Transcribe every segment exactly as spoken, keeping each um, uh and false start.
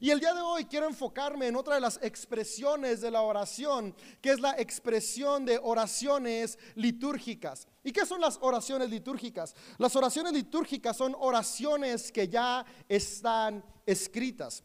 Y el día de hoy quiero enfocarme en otra de las expresiones de la oración, que es la expresión de oraciones litúrgicas. ¿Y qué son las oraciones litúrgicas? Las oraciones litúrgicas son oraciones que ya están escritas.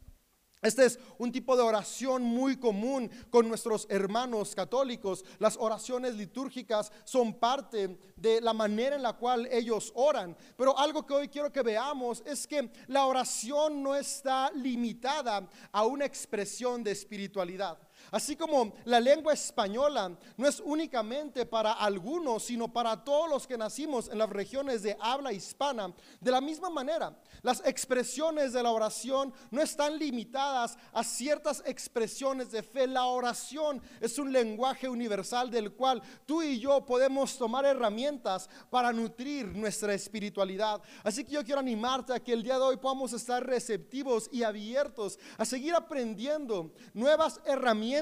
Este es un tipo de oración muy común con nuestros hermanos católicos. Las oraciones litúrgicas son parte de la manera en la cual ellos oran. Pero algo que hoy quiero que veamos es que la oración no está limitada a una expresión de espiritualidad. Así como la lengua española no es únicamente para algunos, sino para todos los que nacimos en las regiones de habla hispana, de la misma manera, las expresiones de la oración no están limitadas a ciertas expresiones de fe. La oración es un lenguaje universal del cual tú y yo podemos tomar herramientas para nutrir nuestra espiritualidad. Así que yo quiero animarte a que el día de hoy podamos estar receptivos y abiertos a seguir aprendiendo nuevas herramientas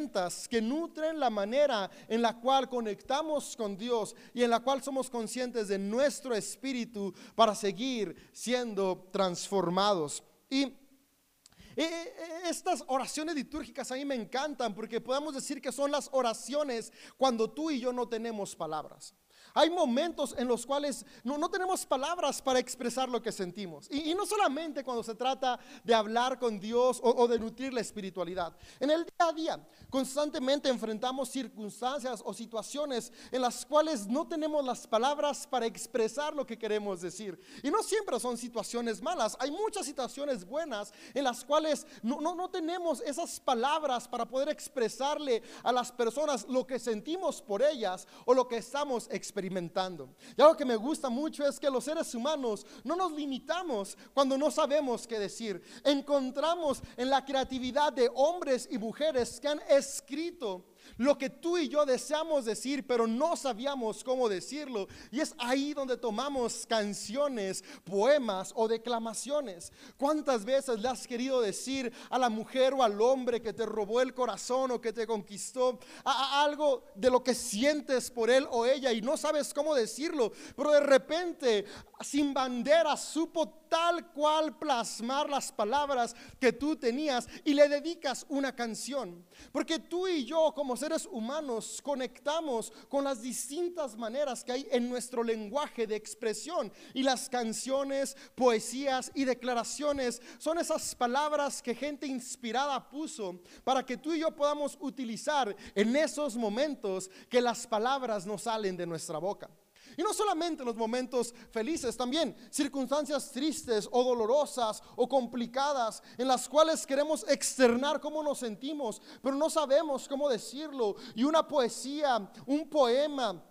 que nutren la manera en la cual conectamos con Dios y en la cual somos conscientes de nuestro espíritu para seguir siendo transformados. Y estas oraciones litúrgicas a mí me encantan porque podemos decir que son las oraciones cuando tú y yo no tenemos palabras. Hay momentos en los cuales no, no tenemos palabras para expresar lo que sentimos. Y, y no solamente cuando se trata de hablar con Dios o, o de nutrir la espiritualidad. En el día a día constantemente enfrentamos circunstancias o situaciones en las cuales no tenemos las palabras para expresar lo que queremos decir. Y no siempre son situaciones malas. Hay muchas situaciones buenas en las cuales no, no, no tenemos esas palabras para poder expresarle a las personas lo que sentimos por ellas o lo que estamos experimentando. experimentando. Y algo que me gusta mucho es que los seres humanos no nos limitamos cuando no sabemos qué decir. Encontramos en la creatividad de hombres y mujeres que han escrito lo que tú y yo deseamos decir, pero no sabíamos cómo decirlo. Y es ahí donde tomamos canciones, poemas o declamaciones. ¿Cuántas veces le has querido decir a la mujer o al hombre que te robó el corazón o que te conquistó a, a algo de lo que sientes por él o ella y no sabes cómo decirlo? Pero de repente, Sin Bandera supo tal cual plasmar las palabras que tú tenías y le dedicas una canción. Porque tú y yo, como seres humanos, conectamos con las distintas maneras que hay en nuestro lenguaje de expresión, y las canciones, poesías y declaraciones son esas palabras que gente inspirada puso para que tú y yo podamos utilizar en esos momentos que las palabras no salen de nuestra boca. Y no solamente en los momentos felices, también circunstancias tristes o dolorosas o complicadas en las cuales queremos externar cómo nos sentimos, pero no sabemos cómo decirlo. Y una poesía, un poema,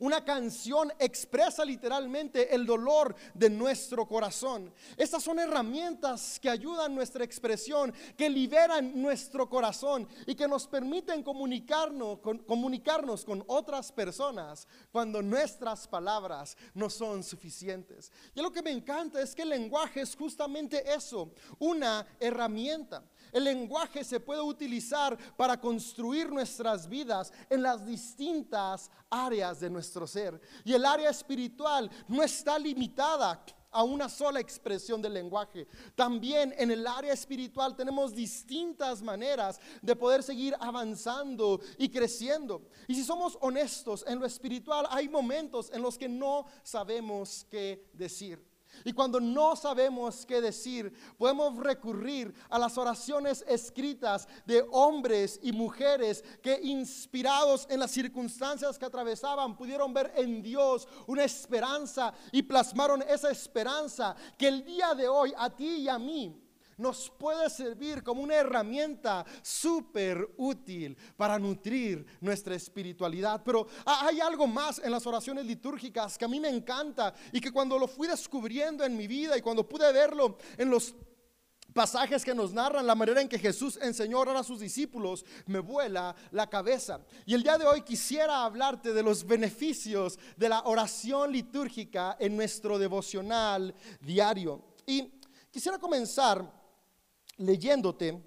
una canción expresa literalmente el dolor de nuestro corazón. Estas son herramientas que ayudan nuestra expresión, que liberan nuestro corazón y que nos permiten comunicarnos con, comunicarnos con otras personas cuando nuestras palabras no son suficientes. Y lo que me encanta es que el lenguaje es justamente eso, una herramienta. El lenguaje se puede utilizar para construir nuestras vidas en las distintas áreas de nuestro ser. Y el área espiritual no está limitada a una sola expresión del lenguaje. También en el área espiritual tenemos distintas maneras de poder seguir avanzando y creciendo. Y si somos honestos, en lo espiritual hay momentos en los que no sabemos qué decir. Y cuando no sabemos qué decir, podemos recurrir a las oraciones escritas de hombres y mujeres que, inspirados en las circunstancias que atravesaban, pudieron ver en Dios una esperanza y plasmaron esa esperanza que el día de hoy a ti y a mí nos puede servir como una herramienta súper útil para nutrir nuestra espiritualidad. Pero hay algo más en las oraciones litúrgicas que a mí me encanta y que cuando lo fui descubriendo en mi vida y cuando pude verlo en los pasajes que nos narran la manera en que Jesús enseñó a orar a sus discípulos, me vuela la cabeza. Y el día de hoy quisiera hablarte de los beneficios de la oración litúrgica en nuestro devocional diario. Y quisiera comenzar leyéndote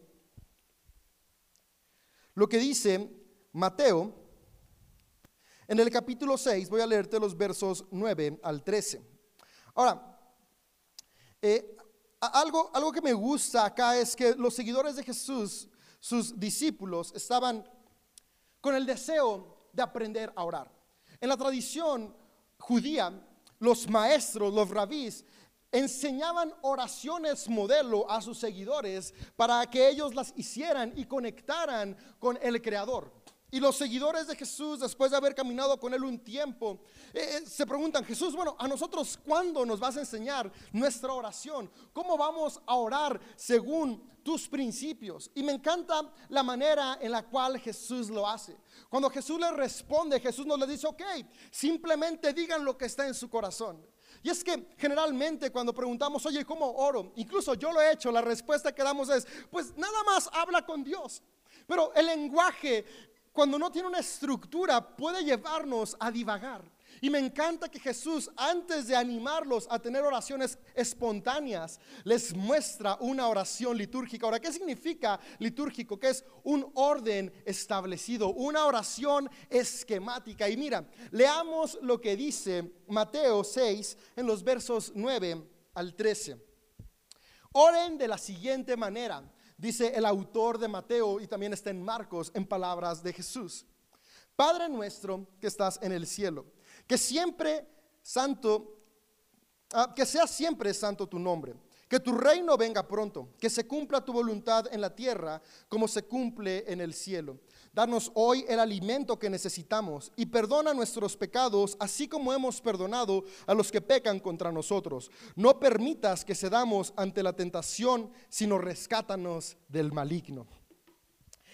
lo que dice Mateo en el capítulo seis. Voy a leerte los versos nueve al trece. Ahora, eh, algo, algo que me gusta acá es que los seguidores de Jesús, sus discípulos, estaban con el deseo de aprender a orar. En la tradición judía, los maestros, los rabís, enseñaban oraciones modelo a sus seguidores para que ellos las hicieran y conectaran con el Creador. Y los seguidores de Jesús, después de haber caminado con él un tiempo, eh, se preguntan: Jesús, bueno, ¿a nosotros cuándo nos vas a enseñar nuestra oración? ¿Cómo vamos a orar según tus principios? Y me encanta la manera en la cual Jesús lo hace. Cuando Jesús les responde, Jesús nos les dice: ok, simplemente digan lo que está en su corazón. Y es que generalmente cuando preguntamos: oye, ¿cómo oro? Incluso yo lo he hecho, la respuesta que damos es: pues nada más habla con Dios. Pero el lenguaje, cuando no tiene una estructura, puede llevarnos a divagar. Y me encanta que Jesús, antes de animarlos a tener oraciones espontáneas, les muestra una oración litúrgica. Ahora, ¿qué significa litúrgico? Que es un orden establecido, una oración esquemática. Y mira, leamos lo que dice Mateo seis en los versos nueve al trece. Oren de la siguiente manera, dice el autor de Mateo, y también está en Marcos, en palabras de Jesús. Padre nuestro que estás en el cielo, que siempre santo, que sea siempre santo tu nombre, que tu reino venga pronto, que se cumpla tu voluntad en la tierra como se cumple en el cielo. Danos hoy el alimento que necesitamos y perdona nuestros pecados, así como hemos perdonado a los que pecan contra nosotros. No permitas que cedamos ante la tentación, sino rescátanos del maligno.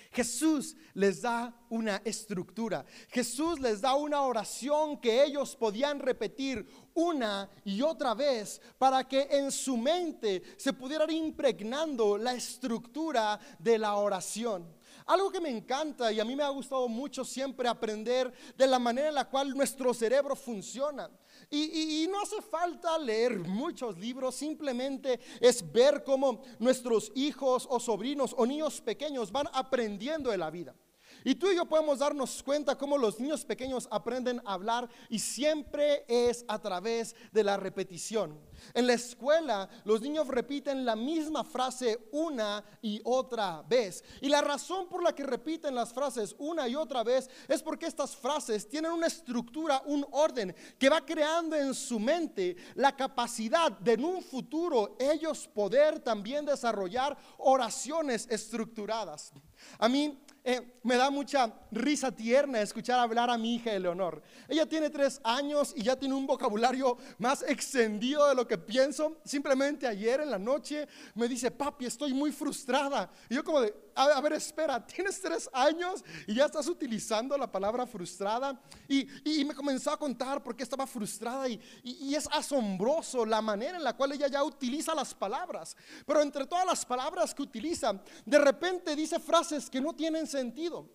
Jesús les da una estructura. Jesús les da una oración que ellos podían repetir una y otra vez para que en su mente se pudiera ir impregnando la estructura de la oración. Algo que me encanta y a mí me ha gustado mucho siempre aprender de la manera en la cual nuestro cerebro funciona. Y, y, y no hace falta leer muchos libros, simplemente es ver cómo nuestros hijos o sobrinos o niños pequeños van aprendiendo de la vida. Y tú y yo podemos darnos cuenta cómo los niños pequeños aprenden a hablar, y siempre es a través de la repetición. En la escuela los niños repiten la misma frase una y otra vez. Y la razón por la que repiten las frases una y otra vez es porque estas frases tienen una estructura, un orden que va creando en su mente la capacidad de en un futuro ellos poder también desarrollar oraciones estructuradas. A mí eh, me da mucha risa tierna escuchar hablar a mi hija Eleonor. Ella tiene tres años y ya tiene un vocabulario más extendido de lo que pienso. Simplemente ayer en la noche me dice: papi, estoy muy frustrada. Y yo como de, a ver, espera, tienes tres años y ya estás utilizando la palabra frustrada. Y, y, y me comenzó a contar por qué estaba frustrada, y, y, y es asombroso la manera en la cual ella ya utiliza las palabras. Pero entre todas las palabras que utiliza, de repente dice frases que no tienen sentido,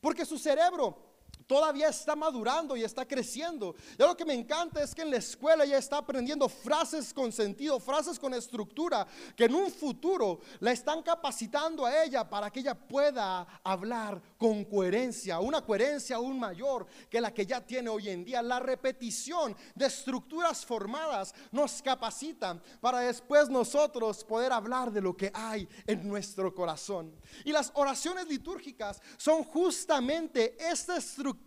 porque su cerebro todavía está madurando y está creciendo. Y algo que me encanta es que en la escuela ya está aprendiendo frases con sentido, frases con estructura, que en un futuro la están capacitando a ella para que ella pueda hablar con coherencia, una coherencia aún mayor que la que ya tiene hoy en día. La repetición de estructuras formadas nos capacitan para después nosotros poder hablar de lo que hay en nuestro corazón. Y las oraciones litúrgicas son justamente esta estructura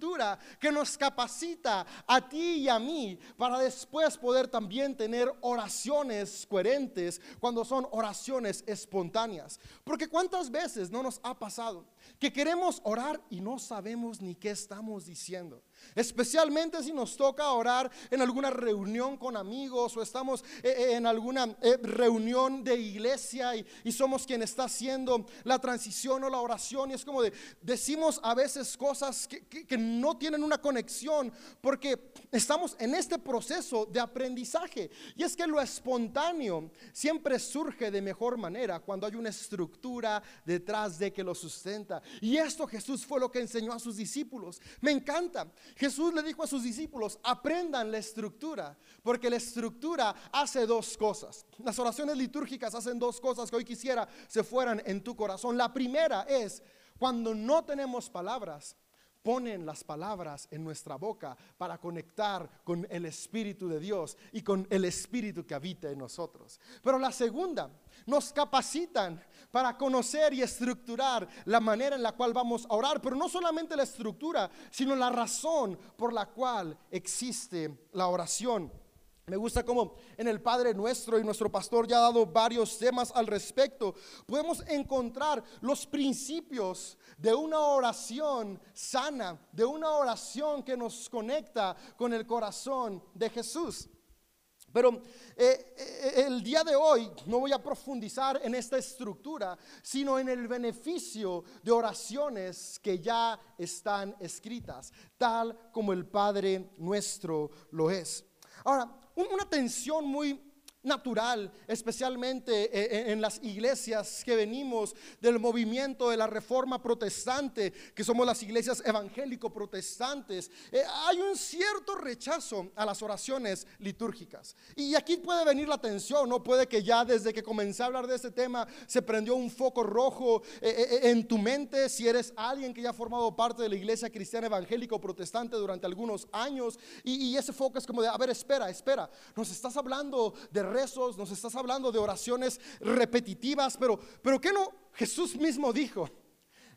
que nos capacita a ti y a mí para después poder también tener oraciones coherentes cuando son oraciones espontáneas. Porque cuántas veces no nos ha pasado que queremos orar y no sabemos ni qué estamos diciendo. Especialmente si nos toca orar en alguna reunión con amigos, o estamos en alguna reunión de iglesia y, y somos quien está haciendo la transición o la oración, y es como de, decimos a veces cosas que, que, que no tienen una conexión, porque estamos en este proceso de aprendizaje. Y es que lo espontáneo siempre surge de mejor manera cuando hay una estructura detrás de que lo sustenta. Y esto Jesús fue lo que enseñó a sus discípulos. Me encanta. Jesús le dijo a sus discípulos: aprendan la estructura, porque la estructura hace dos cosas. Las oraciones litúrgicas hacen dos cosas que hoy quisiera se fueran en tu corazón. La primera es, cuando no tenemos palabras, ponen las palabras en nuestra boca para conectar con el Espíritu de Dios y con el Espíritu que habita en nosotros. Pero la segunda, nos capacitan para conocer y estructurar la manera en la cual vamos a orar, pero no solamente la estructura, sino la razón por la cual existe la oración. Me gusta como en el Padre Nuestro, y nuestro pastor ya ha dado varios temas al respecto, podemos encontrar los principios de una oración sana, de una oración que nos conecta con el corazón de Jesús. Pero eh, el día de hoy no voy a profundizar en esta estructura, sino en el beneficio de oraciones que ya están escritas, tal como el Padre Nuestro lo es. Ahora, una tensión muy natural, especialmente en las iglesias que venimos del movimiento de la Reforma Protestante, que somos las iglesias evangélico-protestantes, hay un cierto rechazo a las oraciones litúrgicas. Y aquí puede venir la tensión, ¿no? Puede que ya desde que comencé a hablar de este tema se prendió un foco rojo en tu mente, si eres alguien que ya ha formado parte de la iglesia cristiana evangélico-protestante durante algunos años, y ese foco es como de, a ver, espera, espera, nos estás hablando de rezos, nos estás hablando de oraciones repetitivas, pero, pero ¿qué no? Jesús mismo dijo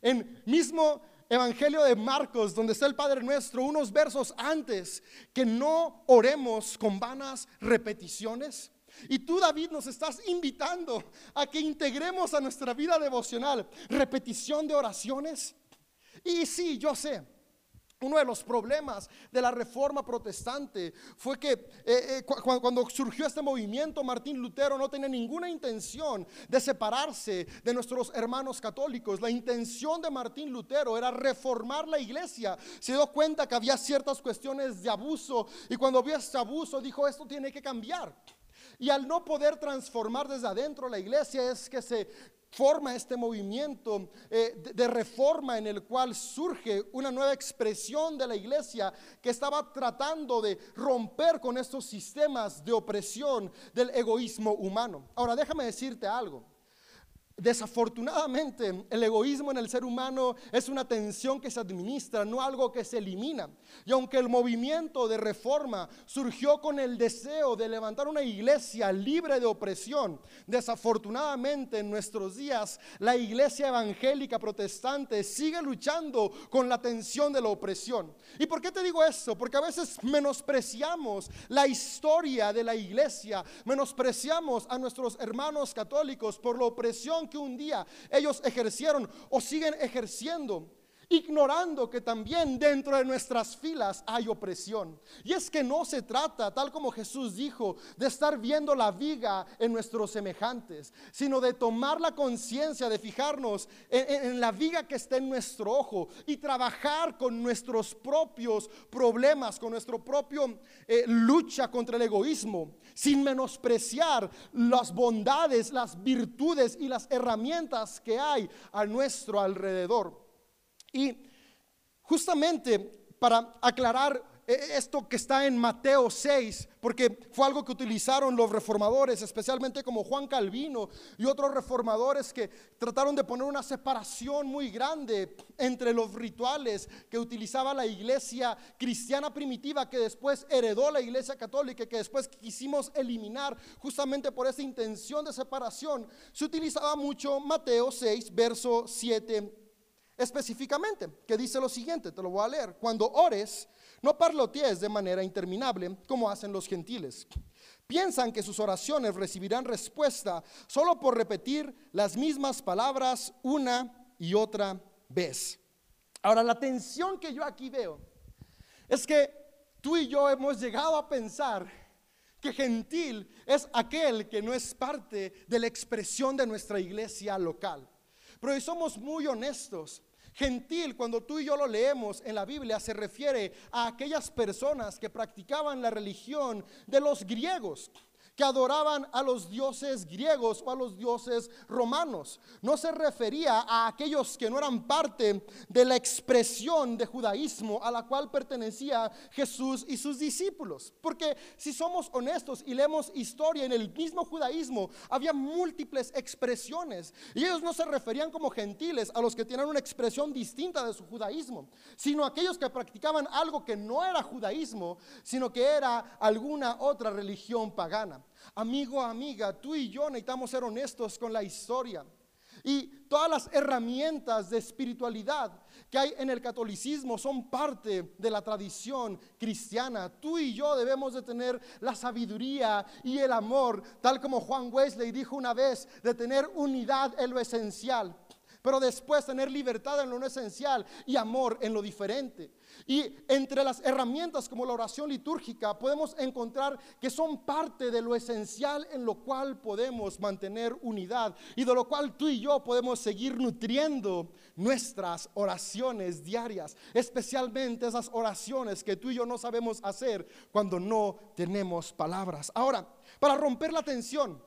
en mismo Evangelio de Marcos, donde está el Padre Nuestro, unos versos antes, que no oremos con vanas repeticiones. Y tú, David, nos estás invitando a que integremos a nuestra vida devocional repetición de oraciones. Y sí, yo sé, uno de los problemas de la Reforma Protestante fue que eh, eh, cu- cuando surgió este movimiento, Martín Lutero no tenía ninguna intención de separarse de nuestros hermanos católicos. La intención de Martín Lutero era reformar la iglesia. Se dio cuenta que había ciertas cuestiones de abuso, y cuando vio este abuso dijo, esto tiene que cambiar. Y al no poder transformar desde adentro la iglesia, es que se forma este movimiento eh, de, de reforma, en el cual surge una nueva expresión de la iglesia que estaba tratando de romper con estos sistemas de opresión del egoísmo humano. Ahora, déjame decirte algo. Desafortunadamente, el egoísmo en el ser humano es una tensión que se administra, no algo que se elimina. Y aunque el movimiento de reforma surgió con el deseo de levantar una iglesia libre de opresión, desafortunadamente en nuestros días la iglesia evangélica protestante sigue luchando con la tensión de la opresión. ¿Y por qué te digo esto? Porque a veces menospreciamos la historia de la iglesia, menospreciamos a nuestros hermanos católicos por la opresión que un día ellos ejercieron o siguen ejerciendo, ignorando que también dentro de nuestras filas hay opresión. Y es que no se trata, tal como Jesús dijo, de estar viendo la viga en nuestros semejantes, sino de tomar la conciencia, de fijarnos en, en, en la viga que está en nuestro ojo y trabajar con nuestros propios problemas, con nuestro propio eh, lucha contra el egoísmo, sin menospreciar las bondades, las virtudes y las herramientas que hay a nuestro alrededor. Y justamente para aclarar esto que está en Mateo seis, porque fue algo que utilizaron los reformadores, especialmente como Juan Calvino y otros reformadores, que trataron de poner una separación muy grande entre los rituales que utilizaba la iglesia cristiana primitiva, que después heredó la iglesia católica, que después quisimos eliminar justamente por esa intención de separación. Se utilizaba mucho Mateo seis verso siete específicamente, que dice lo siguiente, te lo voy a leer: cuando ores, no parlotees de manera interminable como hacen los gentiles. Piensan que sus oraciones recibirán respuesta solo por repetir las mismas palabras una y otra vez. Ahora, la tensión que yo aquí veo es que tú y yo hemos llegado a pensar que gentil es aquel que no es parte de la expresión de nuestra iglesia local. Pero hoy somos muy honestos. Gentil, cuando tú y yo lo leemos en la Biblia, se refiere a aquellas personas que practicaban la religión de los griegos, que adoraban a los dioses griegos o a los dioses romanos. No se refería a aquellos que no eran parte de la expresión de judaísmo a la cual pertenecía Jesús y sus discípulos. Porque si somos honestos y leemos historia, en el mismo judaísmo había múltiples expresiones, y ellos no se referían como gentiles a los que tenían una expresión distinta de su judaísmo, sino a aquellos que practicaban algo que no era judaísmo, sino que era alguna otra religión pagana. Amigo, amiga, tú y yo necesitamos ser honestos con la historia y todas las herramientas de espiritualidad que hay en el catolicismo son parte de la tradición cristiana. Tú y yo debemos de tener la sabiduría y el amor, tal como Juan Wesley dijo una vez, de tener unidad en lo esencial, pero después tener libertad en lo no esencial y amor en lo diferente. Y entre las herramientas como la oración litúrgica podemos encontrar que son parte de lo esencial en lo cual podemos mantener unidad y de lo cual tú y yo podemos seguir nutriendo nuestras oraciones diarias, especialmente esas oraciones que tú y yo no sabemos hacer cuando no tenemos palabras. Ahora, para romper la tensión,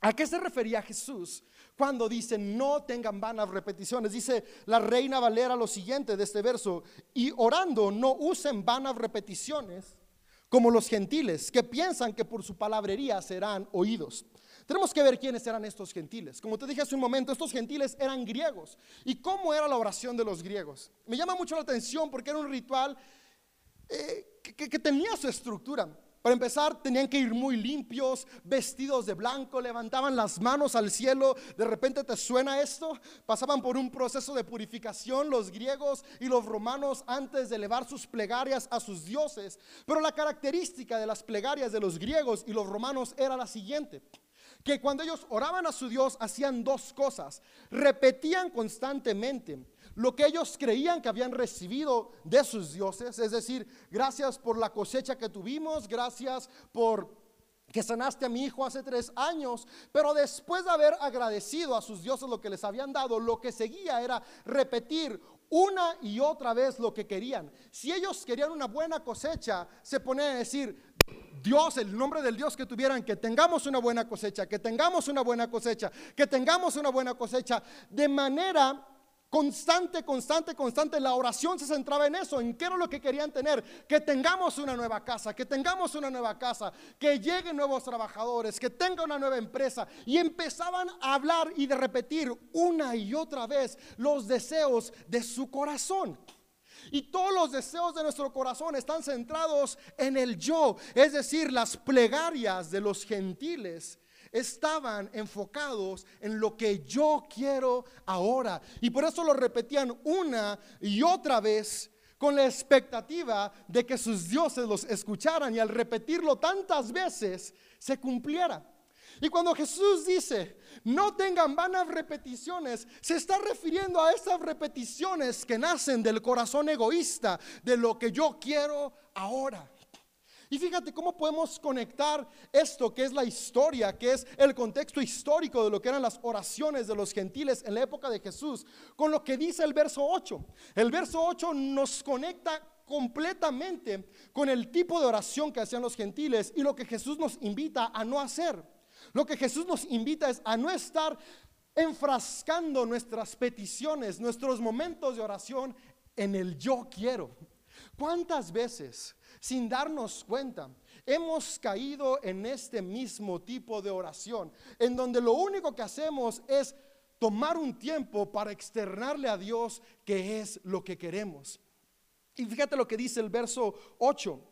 ¿a qué se refería Jesús cuando dice no tengan vanas repeticiones? Dice la Reina Valera lo siguiente de este verso: y orando no usen vanas repeticiones como los gentiles, que piensan que por su palabrería serán oídos. Tenemos que ver quiénes eran estos gentiles. Como te dije hace un momento, estos gentiles eran griegos. ¿Y cómo era la oración de los griegos? Me llama mucho la atención porque era un ritual eh, que, que, que tenía su estructura. Para empezar, tenían que ir muy limpios, vestidos de blanco, levantaban las manos al cielo. De repente, ¿te suena esto? Pasaban por un proceso de purificación los griegos y los romanos antes de elevar sus plegarias a sus dioses. Pero la característica de las plegarias de los griegos y los romanos era la siguiente: que cuando ellos oraban a su Dios hacían dos cosas. Repetían constantemente lo que ellos creían que habían recibido de sus dioses, es decir, gracias por la cosecha que tuvimos, gracias por que sanaste a mi hijo hace tres años. Pero después de haber agradecido a sus dioses lo que les habían dado, lo que seguía era repetir una y otra vez lo que querían. Si ellos querían una buena cosecha, se ponían a decir: Dios, el nombre del Dios que tuvieran, que tengamos una buena cosecha, que tengamos una buena cosecha, que tengamos una buena cosecha. De manera constante, constante, constante, la oración se centraba en eso, en qué era lo que querían tener: que tengamos una nueva casa, que tengamos una nueva casa, que lleguen nuevos trabajadores, que tenga una nueva empresa. Y empezaban a hablar y de repetir una y otra vez los deseos de su corazón. Y todos los deseos de nuestro corazón están centrados en el yo, es decir, las plegarias de los gentiles estaban enfocados en lo que yo quiero ahora. Y por eso lo repetían una y otra vez con la expectativa de que sus dioses los escucharan, y al repetirlo tantas veces se cumpliera. Y cuando Jesús dice no tengan vanas repeticiones, se está refiriendo a esas repeticiones que nacen del corazón egoísta, de lo que yo quiero ahora. Y fíjate cómo podemos conectar esto que es la historia, que es el contexto histórico de lo que eran las oraciones de los gentiles en la época de Jesús, con lo que dice el verso ocho. El verso ocho nos conecta completamente con el tipo de oración que hacían los gentiles y lo que Jesús nos invita a no hacer. Lo que Jesús nos invita es a no estar enfrascando nuestras peticiones, nuestros momentos de oración en el yo quiero. ¿Cuántas veces, sin darnos cuenta, hemos caído en este mismo tipo de oración, en donde lo único que hacemos es tomar un tiempo para externarle a Dios qué es lo que queremos? Y fíjate lo que dice el verso ocho.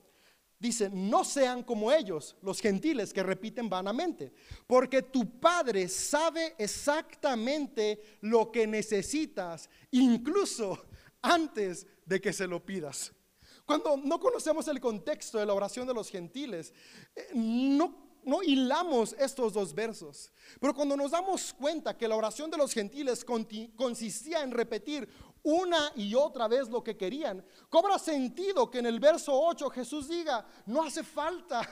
Dice: no sean como ellos, los gentiles, que repiten vanamente, porque tu Padre sabe exactamente lo que necesitas, incluso antes de que se lo pidas. Cuando no conocemos el contexto de la oración de los gentiles, no No hilamos estos dos versos. Pero cuando nos damos cuenta que la oración de los gentiles consistía en repetir una y otra vez lo que querían, cobra sentido que en el verso ocho Jesús diga: no hace falta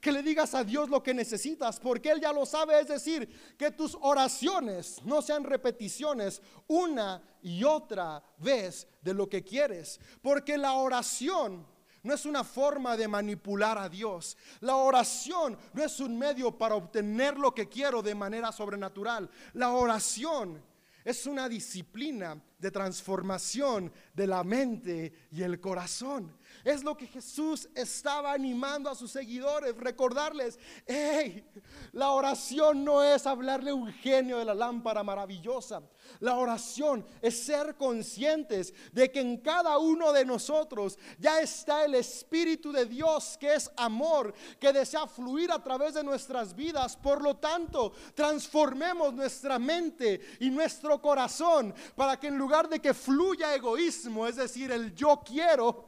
que le digas a Dios lo que necesitas, porque Él ya lo sabe. Es decir, que tus oraciones no sean repeticiones una y otra vez de lo que quieres, porque la oración no es una forma de manipular a Dios. La oración no es un medio para obtener lo que quiero de manera sobrenatural. La oración es una disciplina de transformación de la mente y el corazón. Es lo que Jesús estaba animando a sus seguidores, recordarles, hey, la oración no es hablarle a un genio de la lámpara maravillosa. La oración es ser conscientes de que en cada uno de nosotros ya está el Espíritu de Dios, que es amor, que desea fluir a través de nuestras vidas. Por lo tanto, transformemos nuestra mente y nuestro corazón para que en lugar de que fluya egoísmo, es decir, el yo quiero,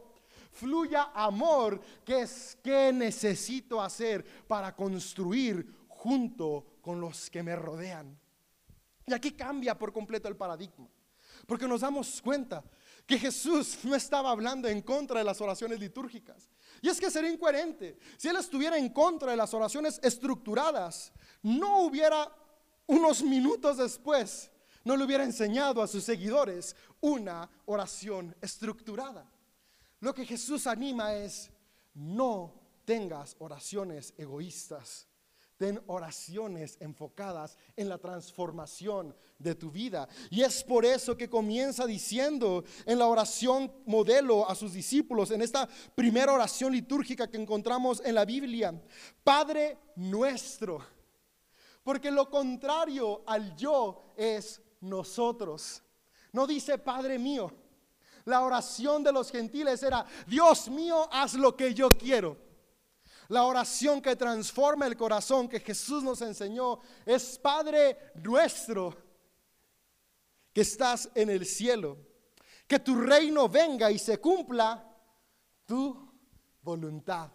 fluya amor, que es que necesito hacer para construir junto con los que me rodean. Y aquí cambia por completo el paradigma, porque nos damos cuenta que Jesús no estaba hablando en contra de las oraciones litúrgicas. Y es que sería incoherente. Si Él estuviera en contra de las oraciones estructuradas, no hubiera, unos minutos después, no le hubiera enseñado a sus seguidores una oración estructurada. Lo que Jesús anima es, no tengas oraciones egoístas, ten oraciones enfocadas en la transformación de tu vida. Y es por eso que comienza diciendo en la oración modelo a sus discípulos, en esta primera oración litúrgica que encontramos en la Biblia, Padre nuestro, porque lo contrario al yo es nosotros. No dice Padre mío. La oración de los gentiles era, Dios mío, haz lo que yo quiero. La oración que transforma el corazón, que Jesús nos enseñó, es Padre nuestro que estás en el cielo, que tu reino venga y se cumpla tu voluntad.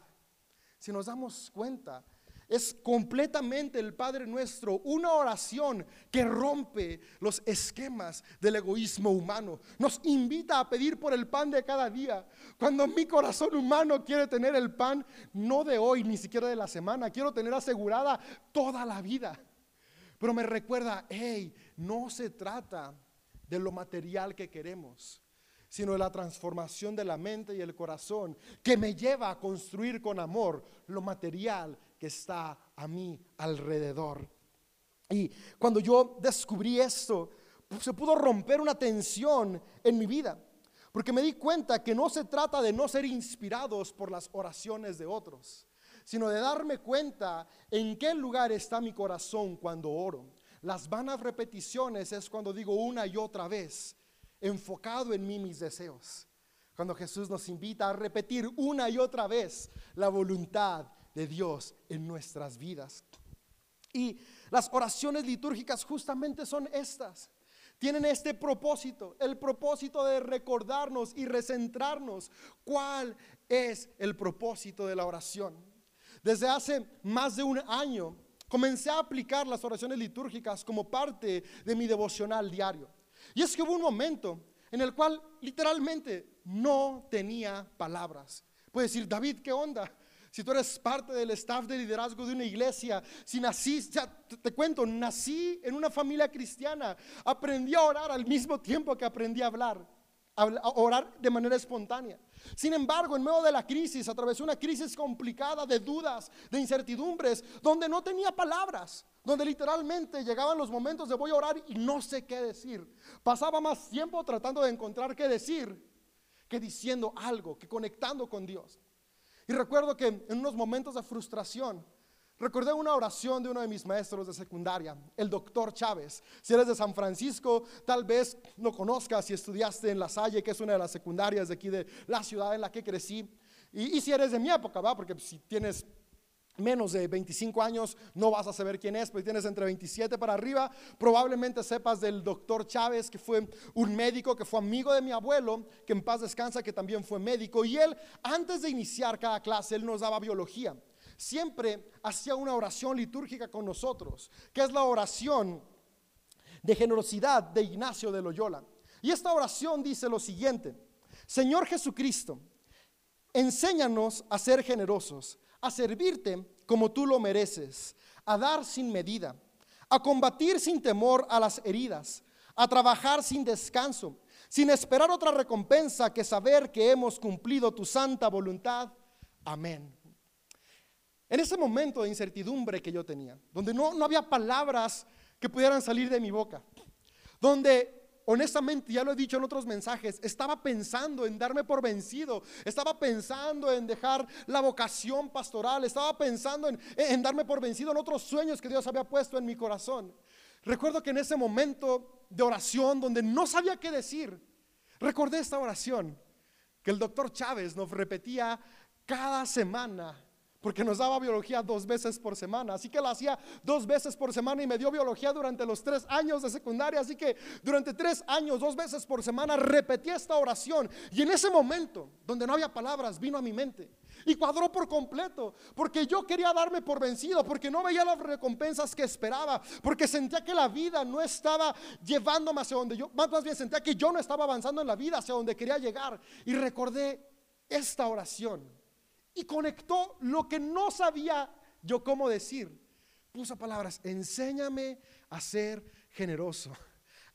Si nos damos cuenta, es completamente el Padre nuestro, una oración que rompe los esquemas del egoísmo humano. Nos invita a pedir por el pan de cada día. Cuando mi corazón humano quiere tener el pan, no de hoy, ni siquiera de la semana, quiero tener asegurada toda la vida. Pero me recuerda, hey, no se trata de lo material que queremos, sino de la transformación de la mente y el corazón, que me lleva a construir con amor lo material que está a mi alrededor. Y cuando yo descubrí esto, pues se pudo romper una tensión en mi vida, porque me di cuenta que no se trata de no ser inspirados por las oraciones de otros, sino de darme cuenta en qué lugar está mi corazón cuando oro. Las vanas repeticiones es cuando digo una y otra vez, enfocado en mí mis deseos. Cuando Jesús nos invita a repetir una y otra vez la voluntad de Dios en nuestras vidas. Y las oraciones litúrgicas justamente son estas. Tienen este propósito, el propósito de recordarnos y recentrarnos cuál es el propósito de la oración. Desde hace más de un año comencé a aplicar las oraciones litúrgicas como parte de mi devocional diario. Y es que hubo un momento en el cual literalmente no tenía palabras. Puedes decir, David, ¿qué onda? Si tú eres parte del staff de liderazgo de una iglesia, si nací, ya te, te cuento, nací en una familia cristiana, aprendí a orar al mismo tiempo que aprendí a hablar, a, a orar de manera espontánea. Sin embargo, en medio de la crisis, atravesé una crisis complicada de dudas, de incertidumbres, donde no tenía palabras, donde literalmente llegaban los momentos de voy a orar y no sé qué decir. Pasaba más tiempo tratando de encontrar qué decir que diciendo algo, que conectando con Dios. Y recuerdo que en unos momentos de frustración, recordé una oración de uno de mis maestros de secundaria, el doctor Chávez. Si eres de San Francisco, tal vez lo conozcas, si estudiaste en La Salle, que es una de las secundarias de aquí de la ciudad en la que crecí. Y, y si eres de mi época, ¿va? Porque si tienes menos de veinticinco años no vas a saber quién es, pero tienes entre veintisiete para arriba, probablemente sepas del doctor Chávez, que fue un médico, que fue amigo de mi abuelo, que en paz descansa, que también fue médico. Y él, antes de iniciar cada clase, él nos daba biología. Siempre hacía una oración litúrgica con nosotros, que es la oración de generosidad de Ignacio de Loyola. Y esta oración dice lo siguiente: Señor Jesucristo, enséñanos a ser generosos, a servirte como tú lo mereces, a dar sin medida, a combatir sin temor a las heridas, a trabajar sin descanso, sin esperar otra recompensa que saber que hemos cumplido tu santa voluntad. Amén. En ese momento de incertidumbre que yo tenía, donde no, no había palabras que pudieran salir de mi boca, donde honestamente, ya lo he dicho en otros mensajes, estaba pensando en darme por vencido, estaba pensando en dejar la vocación pastoral, estaba pensando en, en darme por vencido en otros sueños que Dios había puesto en mi corazón. Recuerdo que en ese momento de oración donde no sabía qué decir, recordé esta oración que el doctor Chávez nos repetía cada semana, porque nos daba biología dos veces por semana, así que la hacía dos veces por semana y me dio biología durante los tres años de secundaria, así que durante tres años, dos veces por semana, repetí esta oración. Y en ese momento, donde no había palabras, vino a mi mente y cuadró por completo, porque yo quería darme por vencido, porque no veía las recompensas que esperaba, porque sentía que la vida no estaba llevándome hacia donde yo, más bien sentía que yo no estaba avanzando en la vida hacia donde quería llegar. Y recordé esta oración y conectó lo que no sabía yo cómo decir. Puso palabras: enséñame a ser generoso,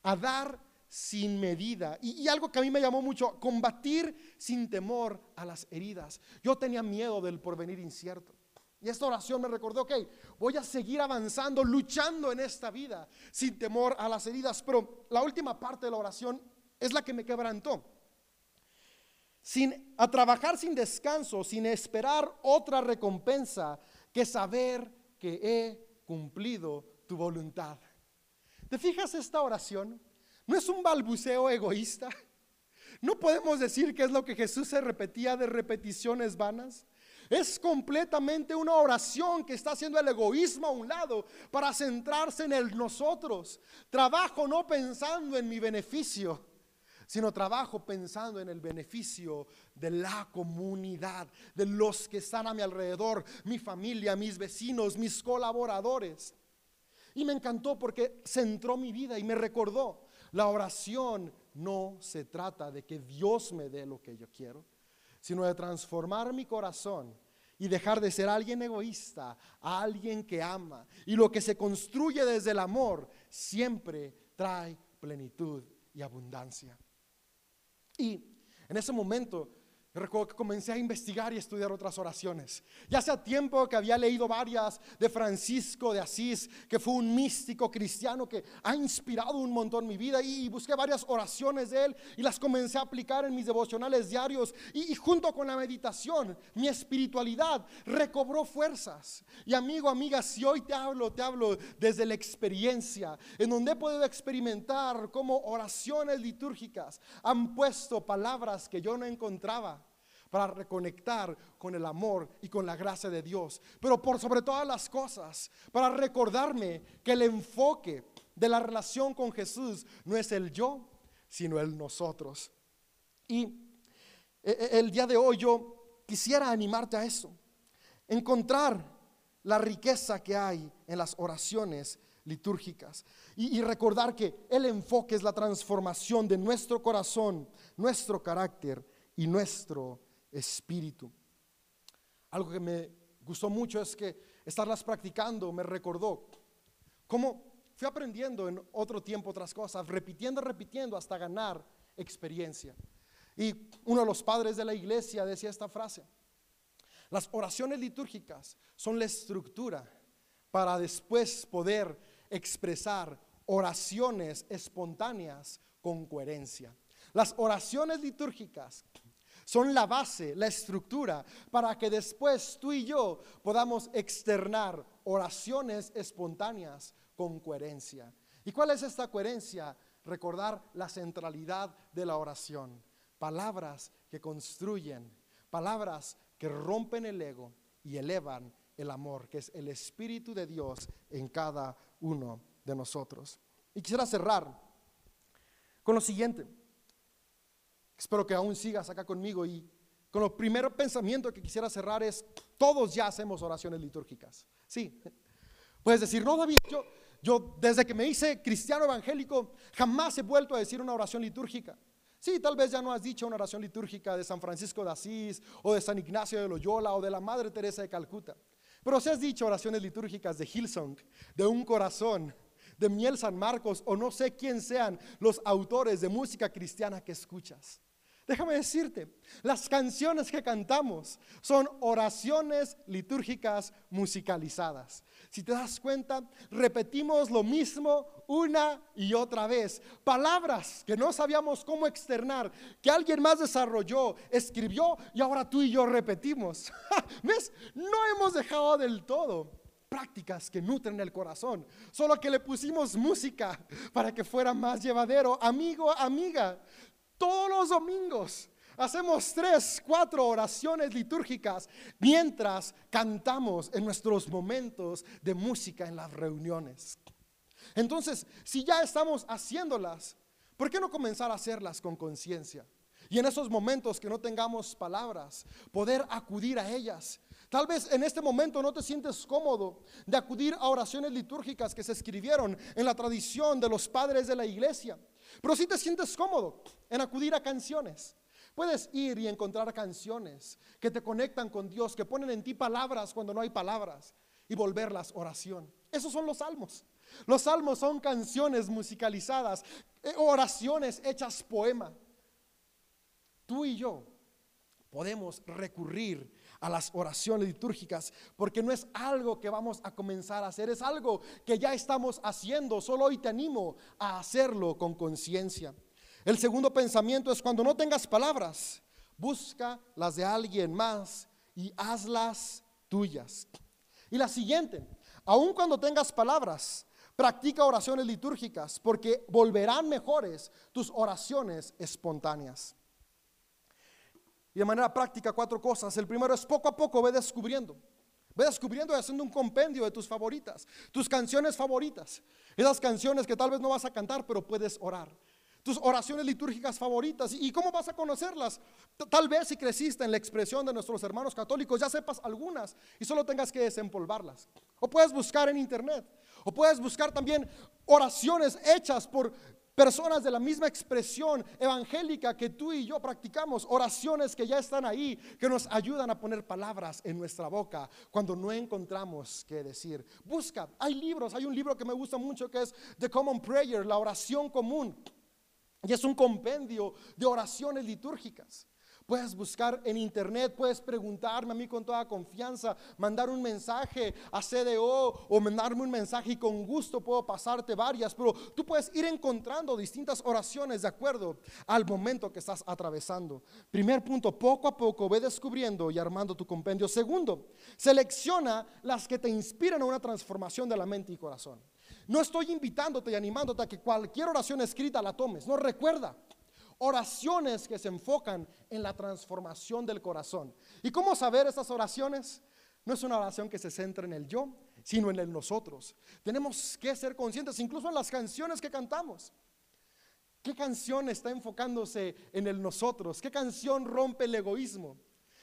a dar sin medida. Y, y algo que a mí me llamó mucho, combatir sin temor a las heridas. Yo tenía miedo del porvenir incierto. Y esta oración me recordó, ok, voy a seguir avanzando, luchando en esta vida, sin temor a las heridas. Pero la última parte de la oración es la que me quebrantó. Sin, a trabajar sin descanso, sin esperar otra recompensa que saber que he cumplido tu voluntad. ¿Te fijas? Esta oración no es un balbuceo egoísta. No podemos decir que es lo que Jesús se repetía de repeticiones vanas. Es completamente una oración que está haciendo el egoísmo a un lado para centrarse en el nosotros. Trabajo no pensando en mi beneficio, sino trabajo pensando en el beneficio de la comunidad, de los que están a mi alrededor, mi familia, mis vecinos, mis colaboradores. Y me encantó porque centró mi vida y me recordó, la oración no se trata de que Dios me dé lo que yo quiero, sino de transformar mi corazón y dejar de ser alguien egoísta a alguien que ama. Y lo que se construye desde el amor siempre trae plenitud y abundancia. Y en ese momento recuerdo que comencé a investigar y estudiar otras oraciones. Ya hacía tiempo que había leído varias de Francisco de Asís, que fue un místico cristiano que ha inspirado un montón mi vida, y busqué varias oraciones de él y las comencé a aplicar en mis devocionales diarios, y, y junto con la meditación mi espiritualidad recobró fuerzas. Y amigo, amiga, si hoy te hablo, te hablo desde la experiencia en donde he podido experimentar cómo oraciones litúrgicas han puesto palabras que yo no encontraba para reconectar con el amor y con la gracia de Dios, pero por sobre todas las cosas, para recordarme que el enfoque de la relación con Jesús no es el yo, sino el nosotros. Y el día de hoy yo quisiera animarte a eso, encontrar la riqueza que hay en las oraciones litúrgicas y, y recordar que el enfoque es la transformación de nuestro corazón, nuestro carácter y nuestro espíritu. Algo que me gustó mucho es que estarlas practicando me recordó cómo fui aprendiendo en otro tiempo otras cosas, repitiendo, repitiendo hasta ganar experiencia. Y uno de los padres de la iglesia decía esta frase: las oraciones litúrgicas son la estructura para después poder expresar oraciones espontáneas con coherencia. Las oraciones litúrgicas son la base, la estructura para que después tú y yo podamos externar oraciones espontáneas con coherencia. ¿Y cuál es esta coherencia? Recordar la centralidad de la oración. Palabras que construyen, palabras que rompen el ego y elevan el amor, que es el Espíritu de Dios en cada uno de nosotros. Y quisiera cerrar con lo siguiente. Espero que aún sigas acá conmigo, y con el primer pensamiento que quisiera cerrar es: todos ya hacemos oraciones litúrgicas. Sí, puedes decir, no David, yo, yo desde que me hice cristiano evangélico jamás he vuelto a decir una oración litúrgica. Sí, tal vez ya no has dicho una oración litúrgica de San Francisco de Asís o de San Ignacio de Loyola o de la Madre Teresa de Calcuta, pero si has dicho oraciones litúrgicas de Hillsong, de Un Corazón, de Miel San Marcos o no sé quién sean los autores de música cristiana que escuchas. Déjame decirte, las canciones que cantamos son oraciones litúrgicas musicalizadas. Si te das cuenta, repetimos lo mismo una y otra vez. Palabras que no sabíamos cómo externar, que alguien más desarrolló, escribió y ahora tú y yo repetimos. ¿Ves? No hemos dejado del todo prácticas que nutren el corazón, solo que le pusimos música para que fuera más llevadero. Amigo, amiga, todos los domingos hacemos tres, cuatro oraciones litúrgicas mientras cantamos en nuestros momentos de música en las reuniones. Entonces, si ya estamos haciéndolas, ¿por qué no comenzar a hacerlas con conciencia? Y en esos momentos que no tengamos palabras, poder acudir a ellas. Tal vez en este momento no te sientes cómodo de acudir a oraciones litúrgicas que se escribieron en la tradición de los padres de la iglesia. Pero si te sientes cómodo en acudir a canciones, puedes ir y encontrar canciones que te conectan con Dios, que ponen en ti palabras cuando no hay palabras y volverlas oración. Esos son los salmos. Los salmos son canciones musicalizadas, oraciones hechas poema. Tú y yo podemos recurrir a las oraciones litúrgicas, porque no es algo que vamos a comenzar a hacer, es algo que ya estamos haciendo, solo hoy te animo a hacerlo con conciencia. El segundo pensamiento es: cuando no tengas palabras, busca las de alguien más y hazlas tuyas. Y la siguiente: aun cuando tengas palabras, practica oraciones litúrgicas, porque volverán mejores tus oraciones espontáneas. Y de manera práctica, cuatro cosas. El primero es: poco a poco ve descubriendo. Ve descubriendo y haciendo un compendio de tus favoritas, tus canciones favoritas. Esas canciones que tal vez no vas a cantar, pero puedes orar. Tus oraciones litúrgicas favoritas. ¿Y cómo vas a conocerlas? Tal vez si creciste en la expresión de nuestros hermanos católicos, ya sepas algunas y solo tengas que desempolvarlas. O puedes buscar en internet. O puedes buscar también oraciones hechas por personas de la misma expresión evangélica que tú y yo practicamos, oraciones que ya están ahí, que nos ayudan a poner palabras en nuestra boca cuando no encontramos qué decir. Busca, hay libros, hay un libro que me gusta mucho que es The Common Prayer, la oración común, y es un compendio de oraciones litúrgicas. Puedes buscar en internet, puedes preguntarme a mí con toda confianza, mandar un mensaje a C D O o mandarme un mensaje y con gusto puedo pasarte varias, pero tú puedes ir encontrando distintas oraciones de acuerdo al momento que estás atravesando. Primer punto, poco a poco ve descubriendo y armando tu compendio. Segundo, selecciona las que te inspiran a una transformación de la mente y corazón. No estoy invitándote y animándote a que cualquier oración escrita la tomes, no, recuerda, oraciones que se enfocan en la transformación del corazón. ¿Y cómo saber esas oraciones? No es una oración que se centra en el yo, sino en el nosotros. Tenemos que ser conscientes, incluso en las canciones que cantamos. ¿Qué canción está enfocándose en el nosotros? ¿Qué canción rompe el egoísmo?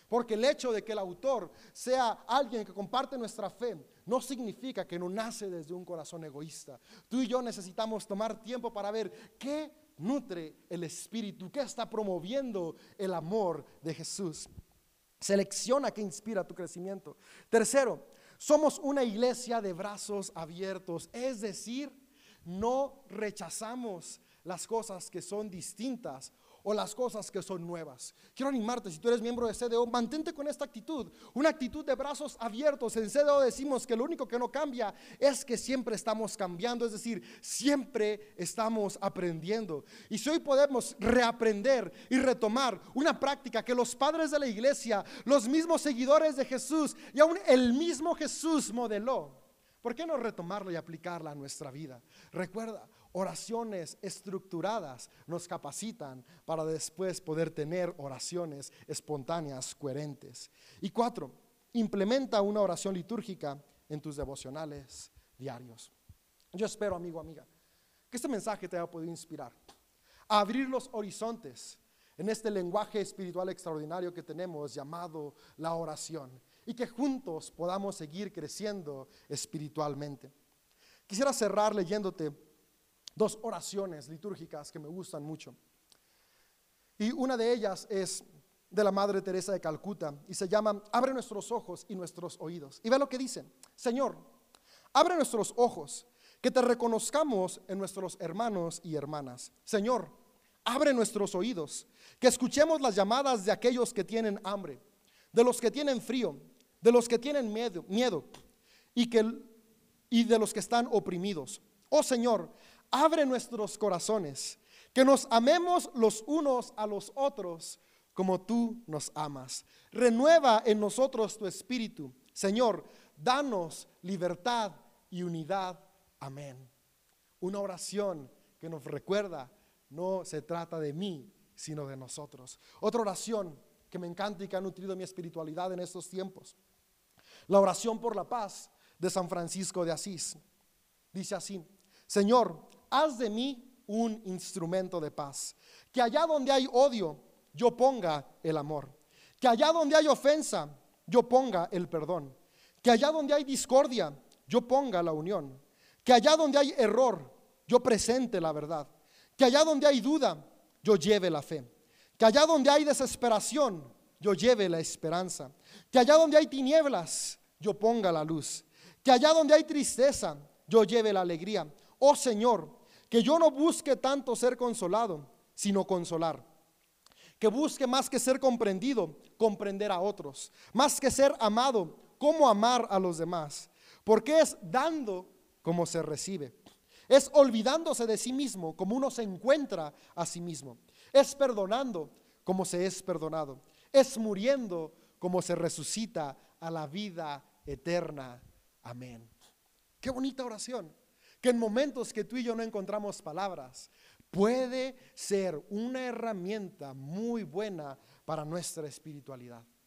Porque el hecho de que el autor sea alguien que comparte nuestra fe no significa que no nace desde un corazón egoísta. Tú y yo necesitamos tomar tiempo para ver qué nutre el espíritu, qué está promoviendo el amor de Jesús. Selecciona qué inspira tu crecimiento. Tercero, somos una iglesia de brazos abiertos, es decir, no rechazamos las cosas que son distintas o las cosas que son nuevas. Quiero animarte, si tú eres miembro de C D O, mantente con esta actitud, una actitud de brazos abiertos. En C D O decimos que lo único que no cambia es que siempre estamos cambiando, es decir, siempre estamos aprendiendo. Y si hoy podemos reaprender y retomar una práctica que los padres de la iglesia, los mismos seguidores de Jesús y aún el mismo Jesús modeló, ¿por qué no retomarlo y aplicarla a nuestra vida? Recuerda, oraciones estructuradas nos capacitan para después poder tener oraciones espontáneas, coherentes. Y cuatro, implementa una oración litúrgica en tus devocionales diarios. Yo espero, amigo, amiga, que este mensaje te haya podido inspirar a abrir los horizontes en este lenguaje espiritual extraordinario que tenemos llamado la oración, y que juntos podamos seguir creciendo espiritualmente. Quisiera cerrar leyéndote dos oraciones litúrgicas que me gustan mucho. Y una de ellas es de la Madre Teresa de Calcuta y se llama Abre nuestros ojos y nuestros oídos. Y ve lo que dice: Señor, abre nuestros ojos que te reconozcamos en nuestros hermanos y hermanas. Señor, abre nuestros oídos, que escuchemos las llamadas de aquellos que tienen hambre, de los que tienen frío, de los que tienen miedo, miedo y, que, y de los que están oprimidos. Oh Señor, abre nuestros corazones, que nos amemos los unos a los otros como tú nos amas. Renueva en nosotros tu espíritu. Señor, danos libertad y unidad. Amén. Una oración que nos recuerda, no se trata de mí, sino de nosotros. Otra oración que me encanta y que ha nutrido mi espiritualidad en estos tiempos, la oración por la paz de San Francisco de Asís. Dice así: Señor, haz de mí un instrumento de paz, que allá donde hay odio, yo ponga el amor, que allá donde hay ofensa, yo ponga el perdón, que allá donde hay discordia, yo ponga la unión, que allá donde hay error, yo presente la verdad, que allá donde hay duda, yo lleve la fe, que allá donde hay desesperación, yo lleve la esperanza, que allá donde hay tinieblas, yo ponga la luz, que allá donde hay tristeza, yo lleve la alegría. Oh Señor, que yo no busque tanto ser consolado, sino consolar, que busque más que ser comprendido, comprender a otros, más que ser amado, cómo amar a los demás, porque es dando como se recibe, es olvidándose de sí mismo como uno se encuentra a sí mismo, es perdonando como se es perdonado, es muriendo como se resucita a la vida eterna. Amén. Qué bonita oración, que en momentos que tú y yo no encontramos palabras, puede ser una herramienta muy buena para nuestra espiritualidad.